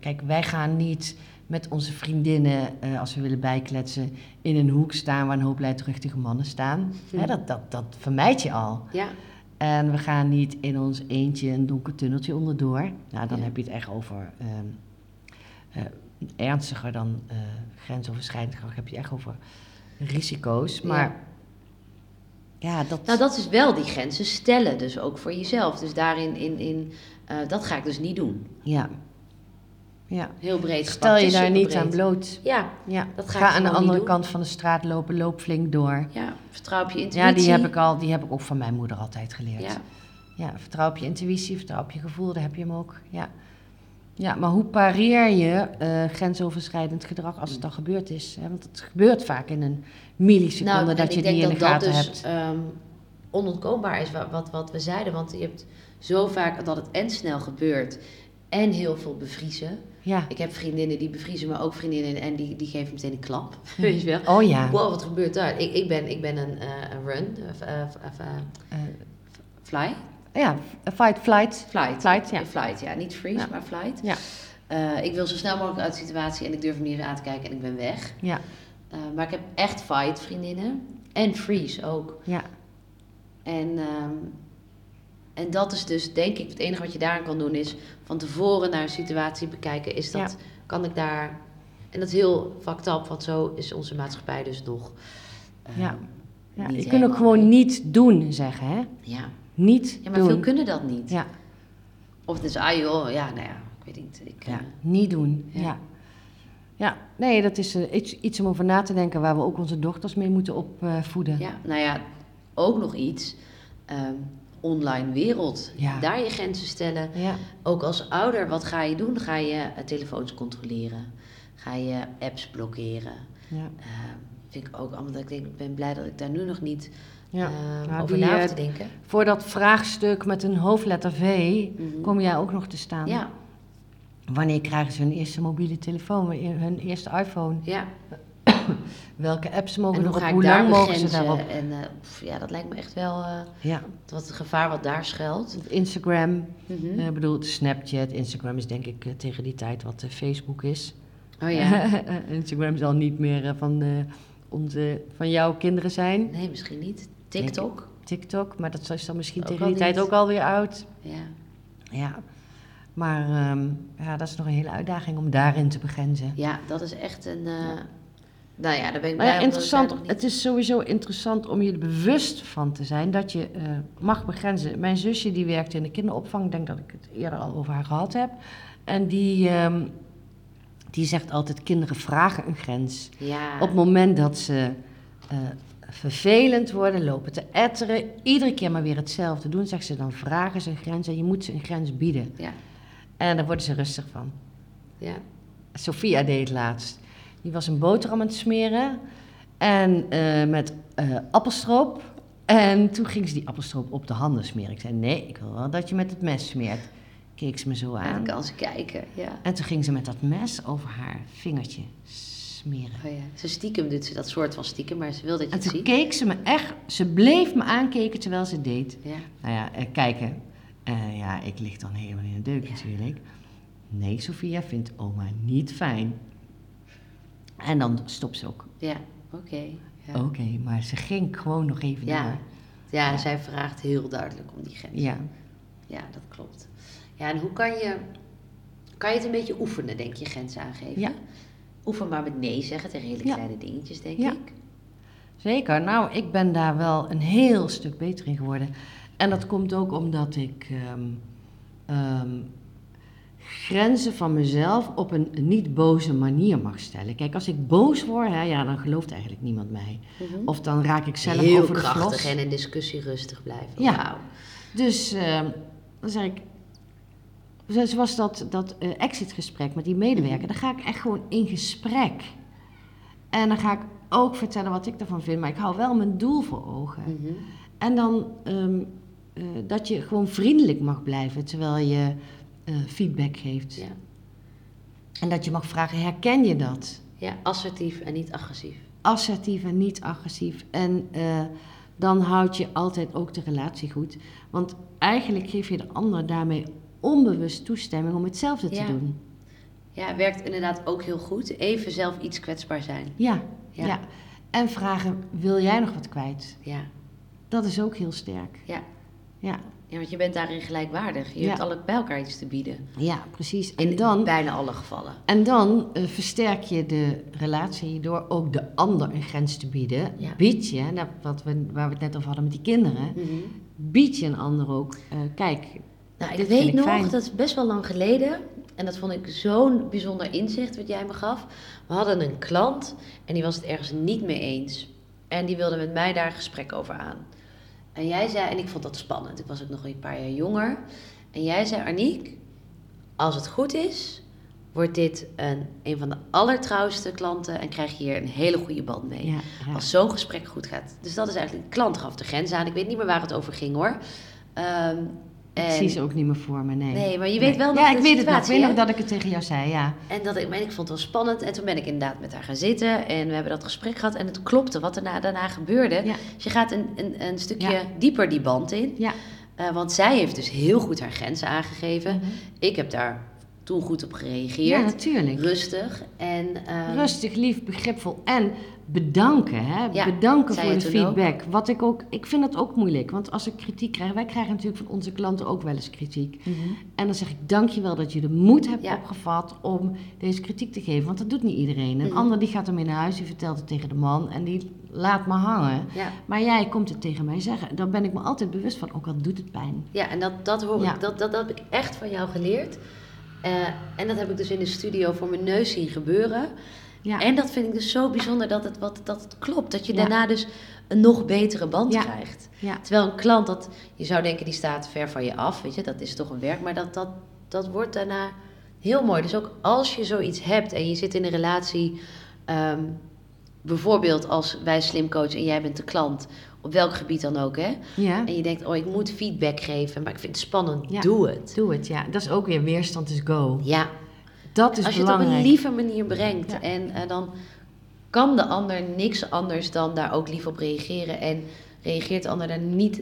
kijk, wij gaan niet met onze vriendinnen, uh, als we willen bijkletsen, in een hoek staan waar een hoop luidruchtige mannen staan. Hm. Hè, dat, dat, dat vermijd je al. Ja. En we gaan niet in ons eentje een donker tunneltje onderdoor. Nou, dan ja. heb je het echt over... Uh, uh, ernstiger dan uh, grensoverschrijdend. Dan heb je het echt over risico's. Maar... Ja. Ja, dat... Nou, dat is wel die grenzen stellen, dus ook voor jezelf. Dus daarin, in, in, uh, dat ga ik dus niet doen. Ja. ja. Heel breed. Stel je daar niet aan bloot. Ja, ja. Dat ga, ga ik aan de andere doen. Kant van de straat lopen, loop flink door. Ja, vertrouw op je intuïtie. Ja, die heb ik, al, die heb ik ook van mijn moeder altijd geleerd. Ja. ja, vertrouw op je intuïtie, vertrouw op je gevoel, daar heb je hem ook. Ja, ja maar hoe pareer je uh, grensoverschrijdend gedrag als het dan gebeurd is? Hè? Want het gebeurt vaak in een... milliseconden nou, dat je die in de gaten dus, hebt. Um, onontkoombaar is wat, wat, wat we zeiden. Want je hebt zo vaak dat het en snel gebeurt en heel veel bevriezen. Ja. Ik heb vriendinnen die bevriezen, maar ook vriendinnen en die, die geven meteen een klap. Weet je wel? Oh ja. Wow, wat gebeurt daar? Ik, ik, ben, ik ben een, uh, een run, of, uh, of uh, uh, fly. Ja, fight, flight. Flight, flight, ja. Flight, ja. Niet freeze, ja. maar flight. Ja. Uh, ik wil zo snel mogelijk uit de situatie en ik durf me niet aan te kijken en ik ben weg. Ja. Uh, maar ik heb echt fight vriendinnen. En freeze ook. Ja. En, um, en dat is dus, denk ik, het enige wat je daaraan kan doen is van tevoren naar een situatie bekijken. Is dat, ja. kan ik daar... En dat is heel fucked up, want zo is onze maatschappij dus nog. Uh, ja. Ja, je kunt ook gewoon niet doen zeggen, hè? Ja. Niet Ja, maar doen. Veel kunnen dat niet. Ja. Of het is, ah joh, ja, nou ja, ik weet niet. Ik, ja, uh, niet doen, ja. ja. Ja, nee, dat is uh, iets, iets om over na te denken waar we ook onze dochters mee moeten opvoeden. Uh, ja, nou ja, ook nog iets. Uh, online wereld. Ja. Daar je grenzen stellen. Ja. Ook als ouder, wat ga je doen? Ga je uh, telefoons controleren? Ga je apps blokkeren? Ja. Uh, vind ik ook allemaal dat ik denk, ik ben blij dat ik daar nu nog niet ja. uh, nou, over die, na te denken. Voor dat vraagstuk met een hoofdletter V, mm-hmm. kom jij ook nog te staan. Ja. Wanneer krijgen ze hun eerste mobiele telefoon, hun eerste iPhone? Ja. Welke apps mogen erop? Hoe lang mogen ze daarop? En uh, pff, ja, dat lijkt me echt wel uh, ja. wat het gevaar wat daar schuilt. Instagram, mm-hmm. uh, bedoel, Snapchat. Instagram is denk ik uh, tegen die tijd wat uh, Facebook is. Oh ja. Instagram zal niet meer uh, van, uh, onze, van jouw kinderen zijn. Nee, misschien niet. TikTok. TikTok, maar dat is dan misschien ook tegen die tijd niet. Ook alweer oud. Ja. Ja. Maar um, ja, dat is nog een hele uitdaging om daarin te begrenzen. Ja, dat is echt een... Uh, ja. Nou ja, daar ben ik blij ja, interessant. Niet... Het is sowieso interessant om je er bewust van te zijn dat je uh, mag begrenzen. Mijn zusje die werkte in de kinderopvang. Ik denk dat ik het eerder al over haar gehad heb. En die, um, die zegt altijd, kinderen vragen een grens. Ja. Op het moment dat ze... Uh, vervelend worden, lopen te etteren, iedere keer maar weer hetzelfde doen, zegt ze, dan vragen ze een grens en je moet ze een grens bieden. Ja. En daar worden ze rustig van. Ja. Sophia deed het laatst. Die was een boterham aan het smeren en uh, met uh, appelstroop. En toen ging ze die appelstroop op de handen smeren. Ik zei, nee, ik wil wel dat je met het mes smeert. Keek ze me zo aan. En dan kan ze kijken, ja. En toen ging ze met dat mes over haar vingertje smeren. Oh ja. Ze stiekem doet ze dat soort van stiekem, maar ze wil dat je het ziet. En toen keek ze me echt, ze bleef me aankijken terwijl ze deed. Ja. Nou ja, eh, kijken. Uh, ja, ik lig dan helemaal in de deuk ja. natuurlijk. Nee, Sophia vindt oma niet fijn. En dan stopt ze ook. Ja, oké. Okay. Ja. Oké, okay, maar ze ging gewoon nog even ja. door. Ja, ja, zij vraagt heel duidelijk om die grens. Ja. Ja, dat klopt. Ja, en hoe kan je, kan je het een beetje oefenen, denk je, grenzen aangeven? Ja. Oefen maar met nee zeggen tegen hele ja. kleine dingetjes, denk ja. ik. Zeker. Nou, ik ben daar wel een heel stuk beter in geworden. En dat komt ook omdat ik um, um, grenzen van mezelf op een niet boze manier mag stellen. Kijk, als ik boos word, hè, ja, dan gelooft eigenlijk niemand mij. Mm-hmm. Of dan raak ik zelf heel over de grond. Heel krachtig en in discussie rustig blijven. Ja. Wow. Dus um, dan zeg ik... Zoals dat, dat uh, exitgesprek met die medewerker, daar ga ik echt gewoon in gesprek. En dan ga ik ook vertellen wat ik daarvan vind, maar ik hou wel mijn doel voor ogen. Mm-hmm. En dan um, uh, dat je gewoon vriendelijk mag blijven terwijl je uh, feedback geeft. Ja. En dat je mag vragen, herken je dat? Ja, assertief en niet agressief. Assertief en niet agressief. En uh, dan houd je altijd ook de relatie goed. Want eigenlijk geef je de ander daarmee onbewust toestemming om hetzelfde te ja. doen. Ja, werkt inderdaad ook heel goed. Even zelf iets kwetsbaar zijn. Ja, ja. ja. En vragen, wil jij nog wat kwijt? Ja. Dat is ook heel sterk. Ja. Ja, ja, want je bent daarin gelijkwaardig. Je ja. hebt alle, bij elkaar iets te bieden. Ja, precies. En in dan, bijna alle gevallen. En dan uh, versterk je de relatie door ook de ander een grens te bieden. Ja. Bied je, dat, wat we, waar we het net over hadden met die kinderen, mm-hmm. bied je een ander ook, uh, kijk... Nou, ik weet nog, fijn. dat is best wel lang geleden. En dat vond ik zo'n bijzonder inzicht wat jij me gaf. We hadden een klant en die was het ergens niet mee eens. En die wilde met mij daar een gesprek over aan. En jij zei, en ik vond dat spannend. Ik was ook nog een paar jaar jonger. En jij zei, Aniek, als het goed is, wordt dit een, een van de allertrouwste klanten en krijg je hier een hele goede band mee. Ja, ja. Als zo'n gesprek goed gaat. Dus dat is eigenlijk, de klant gaf de grens aan. Ik weet niet meer waar het over ging hoor. Um, En, ik zie ze ook niet meer voor me, nee. Nee, maar je weet nee. wel nog ja, de ik situatie. Ja, ik weet nog dat ik het tegen jou zei, ja. En dat ik, ik vond het wel spannend. En toen ben ik inderdaad met haar gaan zitten. En we hebben dat gesprek gehad. En het klopte wat er na, daarna gebeurde. Ja. Dus je gaat een, een, een stukje ja. dieper die band in. Ja. Uh, want zij heeft dus heel goed haar grenzen aangegeven. Mm-hmm. Ik heb daar toen goed op gereageerd. Ja, natuurlijk. Rustig. En, um... Rustig, lief, begripvol en bedanken, hè? Ja, bedanken voor de feedback. Ook. Wat ik ook, ik vind dat ook moeilijk, want als ik kritiek krijg, wij krijgen natuurlijk van onze klanten ook wel eens kritiek. Mm-hmm. En dan zeg ik dankjewel dat je de moed hebt ja. opgevat om deze kritiek te geven, want dat doet niet iedereen. Een mm. ander die gaat ermee naar huis, die vertelt het tegen de man en die laat me hangen. Ja. Maar jij komt het tegen mij zeggen. Dan ben ik me altijd bewust van, ook al doet het pijn. Ja, en dat, dat hoor ja. ik, dat, dat, dat heb ik echt van jou geleerd. Uh, en dat heb ik dus in de studio voor mijn neus zien gebeuren. Ja. En dat vind ik dus zo bijzonder dat het, wat, dat het klopt. Dat je ja. daarna dus een nog betere band ja. krijgt. Ja. Terwijl een klant, dat, je zou denken die staat ver van je af. Weet je, dat is toch een werk. Maar dat, dat, dat wordt daarna heel mooi. Dus ook als je zoiets hebt en je zit in een relatie... Um, bijvoorbeeld als wij slimcoach en jij bent de klant... op welk gebied dan ook, hè? Ja. En je denkt, oh, ik moet feedback geven... maar ik vind het spannend, ja. doe het. Doe het, ja. Dat is ook weer weerstand is go. Ja. Dat is belangrijk. Als je belangrijk. het op een lieve manier brengt... Ja. en uh, dan kan de ander niks anders dan daar ook lief op reageren... en reageert de ander daar niet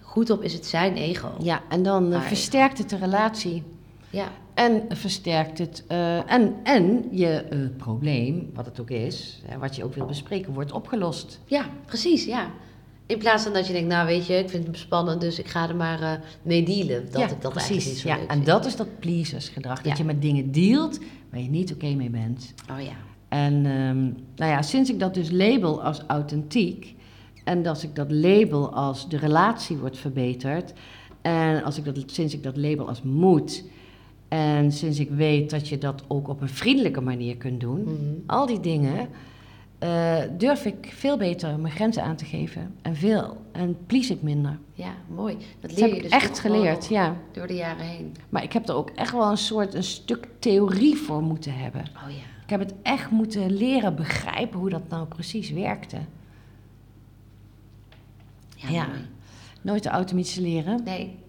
goed op, is het zijn ego. Ja, en dan Haar versterkt ego. het de relatie... Ja. En versterkt het. Uh, en, en je uh, probleem, wat het ook is, hè, wat je ook wil bespreken, wordt opgelost. Ja, precies, ja. In plaats van dat je denkt, nou weet je, ik vind het spannend, dus ik ga er maar uh, mee dealen. Dat ja, ik dat precies. eigenlijk niet zo ja, leuk en vind. Dat is dat pleasersgedrag. Ja. Dat je met dingen dealt waar je niet oké okay mee bent. Oh ja. En um, nou ja, sinds ik dat dus label als authentiek, en dat ik dat label als de relatie wordt verbeterd, en als ik dat, sinds ik dat label als moed. En sinds ik weet dat je dat ook op een vriendelijke manier kunt doen... Mm-hmm. al die dingen, uh, durf ik veel beter mijn grenzen aan te geven. En veel. En please ik minder. Ja, mooi. Dat, dat leer heb je ik dus echt geleerd, ja. Door de jaren heen. Maar ik heb er ook echt wel een soort, een stuk theorie voor moeten hebben. Oh ja. Ik heb het echt moeten leren begrijpen hoe dat nou precies werkte. Ja, ja. Nooit de automatische leren. Nee.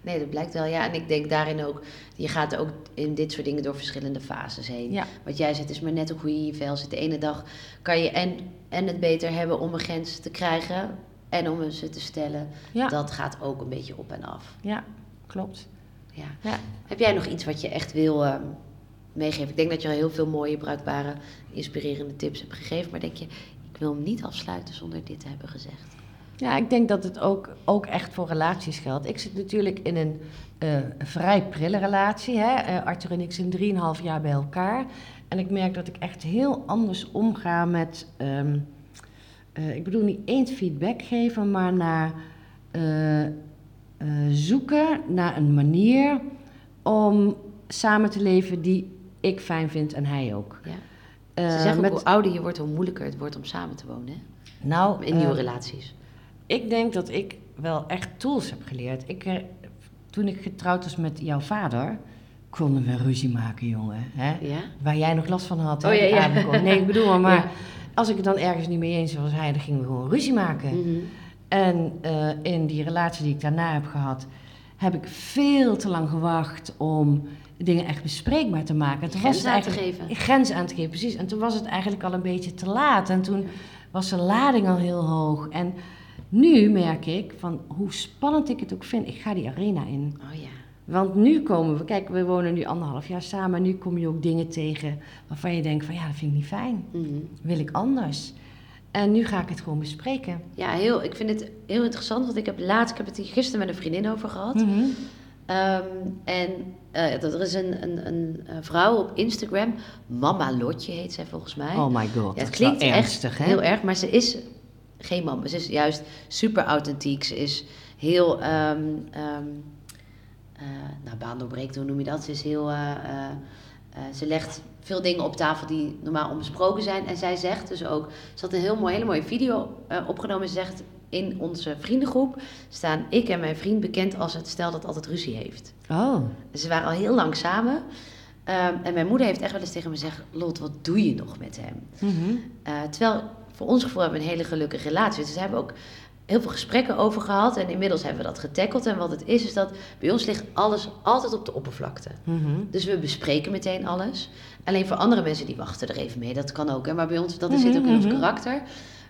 Nee, dat blijkt wel, ja. En ik denk daarin ook, je gaat ook in dit soort dingen door verschillende fases heen. Ja. Wat jij zegt is maar net ook hoe je in je vel zit. De ene dag kan je en, en het beter hebben om een grens te krijgen en om ze te stellen. Ja. Dat gaat ook een beetje op en af. Ja, klopt. Ja. Ja. Heb jij nog iets wat je echt wil uh, meegeven? Ik denk dat je al heel veel mooie, bruikbare, inspirerende tips hebt gegeven. Maar denk je, ik wil hem niet afsluiten zonder dit te hebben gezegd. Ja, ik denk dat het ook, ook echt voor relaties geldt. Ik zit natuurlijk in een uh, vrij prille relatie. Hè? Uh, Arthur en ik zijn drieënhalf jaar bij elkaar. En ik merk dat ik echt heel anders omga met... Um, uh, ik bedoel niet eens feedback geven, maar naar uh, uh, zoeken naar een manier om samen te leven die ik fijn vind en hij ook. Ja. Uh, Ze zeggen ook, met... hoe ouder je wordt, hoe moeilijker het wordt om samen te wonen. Hè? Nou, in nieuwe uh, relaties. Ik denk dat ik wel echt tools heb geleerd. Ik, toen ik getrouwd was met jouw vader, konden we ruzie maken, jongen. Hè? Ja? Waar jij nog last van had. Hè? Oh, ja, ja. Nee, ik bedoel, maar ja. als ik het dan ergens niet mee eens was, hij, dan gingen we gewoon ruzie maken. Mm-hmm. En uh, in die relatie die ik daarna heb gehad, heb ik veel te lang gewacht om dingen echt bespreekbaar te maken. Toen grens was het aan te geven. Grens aan te geven, precies. En toen was het eigenlijk al een beetje te laat. En toen was de lading al heel hoog. En nu merk ik, van hoe spannend ik het ook vind, ik ga die arena in. Oh ja. Want nu komen we, kijk, we wonen nu anderhalf jaar samen. Nu kom je ook dingen tegen waarvan je denkt van ja, dat vind ik niet fijn. Mm-hmm. Wil ik anders. En nu ga ik het gewoon bespreken. Ja, heel, ik vind het heel interessant, want ik heb laatst, ik heb het hier gisteren met een vriendin over gehad. Mm-hmm. Um, en uh, er is een, een, een vrouw op Instagram, mama lotje heet zij volgens mij. Oh my god, ja, het klinkt echt ernstig, hè? Heel erg, maar ze is... geen mama. Ze is juist super authentiek. Ze is heel... Um, um, uh, nou, baandoorbreekt, hoe noem je dat? Ze is heel... Uh, uh, uh, ze legt veel dingen op tafel die normaal onbesproken zijn. En zij zegt dus ook... Ze had een heel mooi, hele mooie video uh, opgenomen. Ze zegt, in onze vriendengroep staan ik en mijn vriend bekend als het stel dat altijd ruzie heeft. Oh. Ze waren al heel lang samen. Um, en mijn moeder heeft echt wel eens tegen me gezegd... Lot, wat doe je nog met hem? Mm-hmm. Uh, terwijl... Voor ons gevoel hebben we een hele gelukkige relatie. Dus daar hebben we ook heel veel gesprekken over gehad. En inmiddels hebben we dat getackeld. En wat het is, is dat bij ons ligt alles altijd op de oppervlakte. Mm-hmm. Dus we bespreken meteen alles. Alleen voor andere mensen, die wachten er even mee. Dat kan ook. Hè? Maar bij ons, dat mm-hmm. zit ook in ons karakter.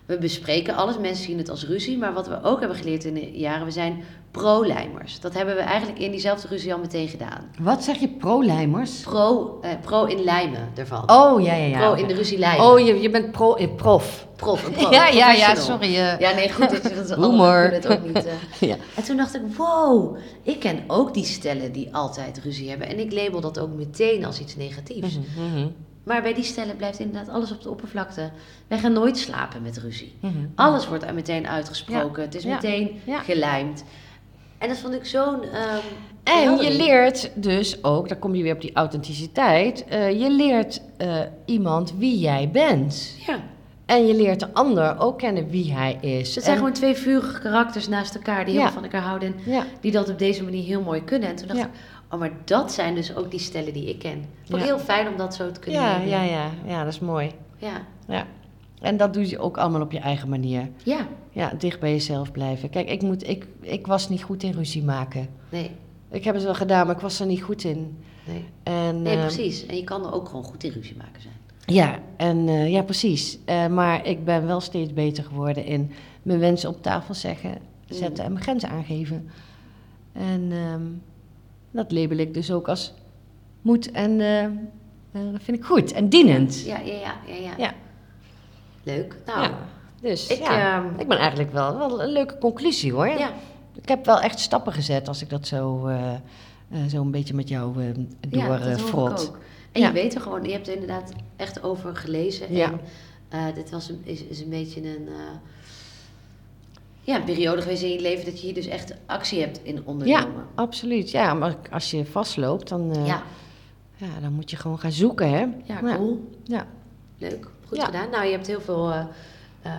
We bespreken alles. Mensen zien het als ruzie. Maar wat we ook hebben geleerd in de jaren, we zijn pro-lijmers. Dat hebben we eigenlijk in diezelfde ruzie al meteen gedaan. Wat zeg je, pro-lijmers? Pro, eh, pro in lijmen ervan. Oh, ja, ja, ja. Pro in de ruzie lijmen. Oh, je, je bent pro, eh, prof. Prof, prof. Ja, ja, ja, sorry. Uh... Ja, nee, goed. Dat is allemaal, dat ook niet. Uh... ja. En toen dacht ik, wow, ik ken ook die stellen die altijd ruzie hebben. En ik label dat ook meteen als iets negatiefs. Mm-hmm, mm-hmm. Maar bij die stellen blijft inderdaad alles op de oppervlakte. Wij gaan nooit slapen met ruzie. Mm-hmm. Alles wordt meteen uitgesproken. Ja. Het is meteen ja. Ja. gelijmd. En dat vond ik zo'n... Um, en je leert dus ook, daar kom je weer op die authenticiteit. Uh, je leert uh, iemand wie jij bent. Ja. En je leert de ander ook kennen wie hij is. Het zijn en... gewoon twee vurige karakters naast elkaar die ja. heel van elkaar houden. En ja. die dat op deze manier heel mooi kunnen. En toen dacht ja. ik... Oh, maar dat zijn dus ook die stellen die ik ken. Vond ik ja. heel fijn om dat zo te kunnen ja, doen. Ja, ja, ja, dat is mooi. Ja. ja. En dat doe je ook allemaal op je eigen manier. Ja. Ja, dicht bij jezelf blijven. Kijk, ik, moet, ik, ik was niet goed in ruzie maken. Nee. Ik heb het wel gedaan, maar ik was er niet goed in. Nee, en, nee precies. En je kan er ook gewoon goed in ruzie maken zijn. Ja, en, uh, ja precies. Uh, maar ik ben wel steeds beter geworden in mijn wensen op tafel zeggen, zetten mm. en mijn grenzen aangeven. En... Um, dat label ik dus ook als moed en uh, uh, dat vind ik goed en dienend. Ja, ja, ja. ja, ja. ja. Leuk. Nou, ja. Dus ik, ja, uh, ik ben eigenlijk wel, wel een leuke conclusie hoor. Ja. Ik heb wel echt stappen gezet als ik dat zo, uh, uh, zo een beetje met jou uh, doorfrot. Ja, uh, en ja. je weet er gewoon, je hebt er inderdaad echt over gelezen. Ja. En uh, dit was een, is, is een beetje een... Uh, Ja, een periode geweest in je leven dat je hier dus echt actie hebt in ondernemen. Ja, absoluut. Ja, maar als je vastloopt, dan, uh, ja. Ja, dan moet je gewoon gaan zoeken, hè? Ja, cool. Ja. ja. Leuk, goed ja. gedaan. Nou, je hebt heel veel uh, uh,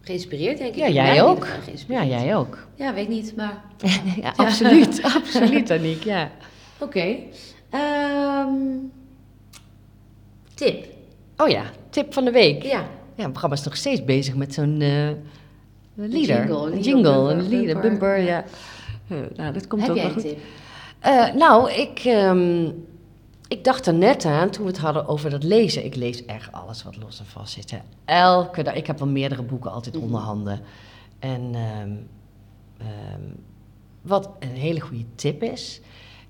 geïnspireerd, denk ik. Ja, jij ook. Ja, jij ook. Ja, weet niet, maar... Ja, ja, absoluut, absoluut, Aniek, ja. Oké. Okay. Um, tip. Oh ja, tip van de week. Ja. Ja, het programma is nog steeds bezig met zo'n... Uh, Een jingle, een jingle, een lieder, bumper, ja. ja. Nou, dat komt Heb ook wel goed. Heb jij een tip? Uh, nou, ik, um, ik dacht er net aan toen we het hadden over dat lezen. Ik lees echt alles wat los en vast zit. Hè. Elke dag. Ik heb wel meerdere boeken altijd mm-hmm. onder handen. En um, um, wat een hele goede tip is.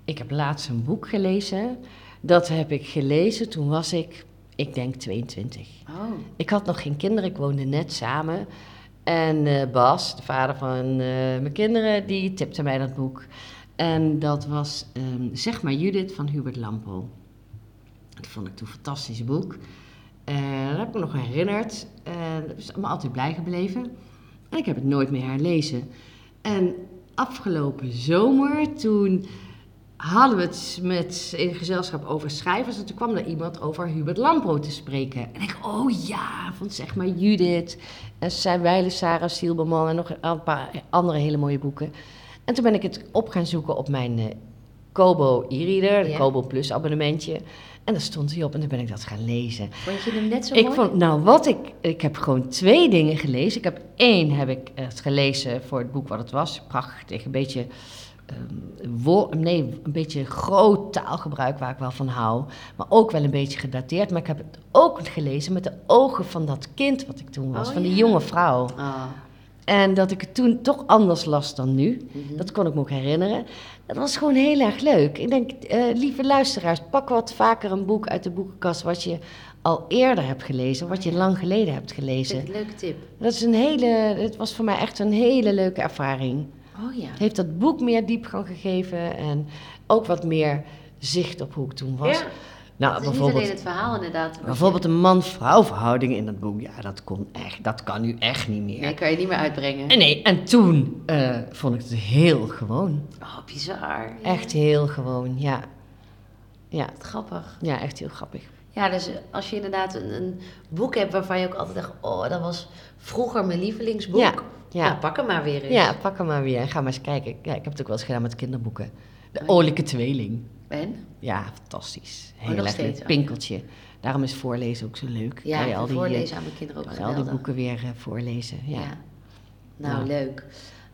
Ik heb laatst een boek gelezen. Dat heb ik gelezen toen was ik, ik denk tweeëntwintig. Oh. Ik had nog geen kinderen, ik woonde net samen... En uh, Bas, de vader van uh, mijn kinderen, die tipte mij dat boek. En dat was um, Zeg maar Judith van Hubert Lampo. Dat vond ik toen een fantastisch boek. Uh, dat heb ik me nog herinnerd. Uh, dat is me altijd blij gebleven. En ik heb het nooit meer herlezen. En afgelopen zomer, toen hadden we het met, in gezelschap over schrijvers. En toen kwam er iemand over Hubert Lampo te spreken. En ik, oh ja, van Zeg maar Judith... En zijn wijlen Sarah Silberman en nog een paar andere hele mooie boeken. En toen ben ik het op gaan zoeken op mijn uh, Kobo e-reader, ja. Kobo Plus abonnementje. En daar stond hij op en toen ben ik dat gaan lezen. Vond je hem net zo ik mooi? Vond, nou, wat ik, ik heb gewoon twee dingen gelezen. Ik heb één heb ik uh, gelezen voor het boek wat het was. Prachtig, een beetje, um, wo- nee, een beetje groot taalgebruik waar ik wel van hou. Maar ook wel een beetje gedateerd. Maar ik heb het ook gelezen met de ogen van dat kind wat ik toen was. Oh, van ja. die jonge vrouw. Oh. En dat ik het toen toch anders las dan nu. Mm-hmm. Dat kon ik me ook herinneren. Dat was gewoon heel erg leuk. Ik denk, uh, lieve luisteraars, pak wat vaker een boek uit de boekenkast... wat je al eerder hebt gelezen, wat je lang geleden hebt gelezen. Dat is een leuke tip. Dat is een hele, het was voor mij echt een hele leuke ervaring. Oh ja. Het heeft dat boek meer diepgang gegeven... en ook wat meer zicht op hoe ik toen was... Ja. Nou, het is niet alleen het verhaal inderdaad. Bijvoorbeeld een man-vrouw verhouding in dat boek. Ja, dat kon echt, dat kan nu echt niet meer. Nee, kan je niet meer uitbrengen. En nee, en toen uh, vond ik het heel gewoon. Oh, bizar. Ja. Echt heel gewoon, ja. Ja. Grappig. Ja, echt heel grappig. Ja, dus als je inderdaad een, een boek hebt waarvan je ook altijd dacht... oh, dat was vroeger mijn lievelingsboek. Ja, ja. Nou, pak hem maar weer eens. Ja, pak hem maar weer en ga maar eens kijken. Ja, ik heb het ook wel eens gedaan met kinderboeken. De Olijke Tweeling. En? Ja, fantastisch. Heel oh, lekker. Pinkeltje. Ook. Daarom is voorlezen ook zo leuk. Ja, kan je al die, voorlezen aan mijn kinderen ook geweldig. Al die boeken weer uh, voorlezen. Ja. ja. Nou, nou, leuk.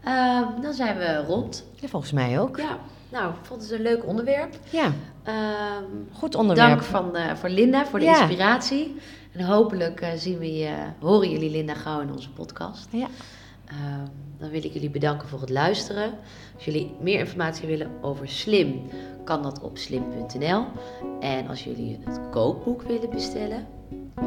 Uh, dan zijn we rond. Ja, volgens mij ook. Ja. Nou, ik vond het een leuk onderwerp. Ja. Uh, Goed onderwerp. Dank van, uh, voor Linda voor de ja. inspiratie. En hopelijk uh, zien we je, horen jullie Linda gauw in onze podcast. Ja. Uh, dan wil ik jullie bedanken voor het luisteren. Als jullie meer informatie willen over Slim, kan dat op slim punt n l. En als jullie het kookboek willen bestellen,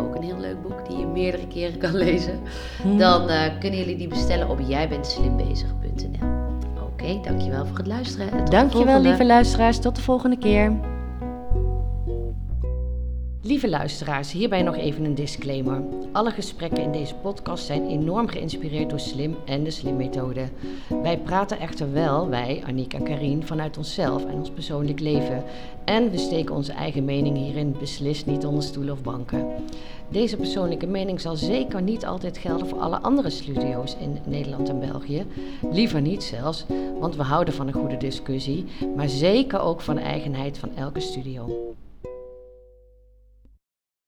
ook een heel leuk boek die je meerdere keren kan lezen, hmm. dan uh, kunnen jullie die bestellen op jij bent slim bezig punt n l. Oké, okay, dankjewel voor het luisteren. En tot dankjewel lieve luisteraars, tot de volgende keer. Lieve luisteraars, hierbij nog even een disclaimer. Alle gesprekken in deze podcast zijn enorm geïnspireerd door Slim en de Slim-methode. Wij praten echter wel, wij, Aniek en Karine, vanuit onszelf en ons persoonlijk leven. En we steken onze eigen mening hierin beslist niet onder stoelen of banken. Deze persoonlijke mening zal zeker niet altijd gelden voor alle andere studio's in Nederland en België. Liever niet zelfs, want we houden van een goede discussie, maar zeker ook van de eigenheid van elke studio.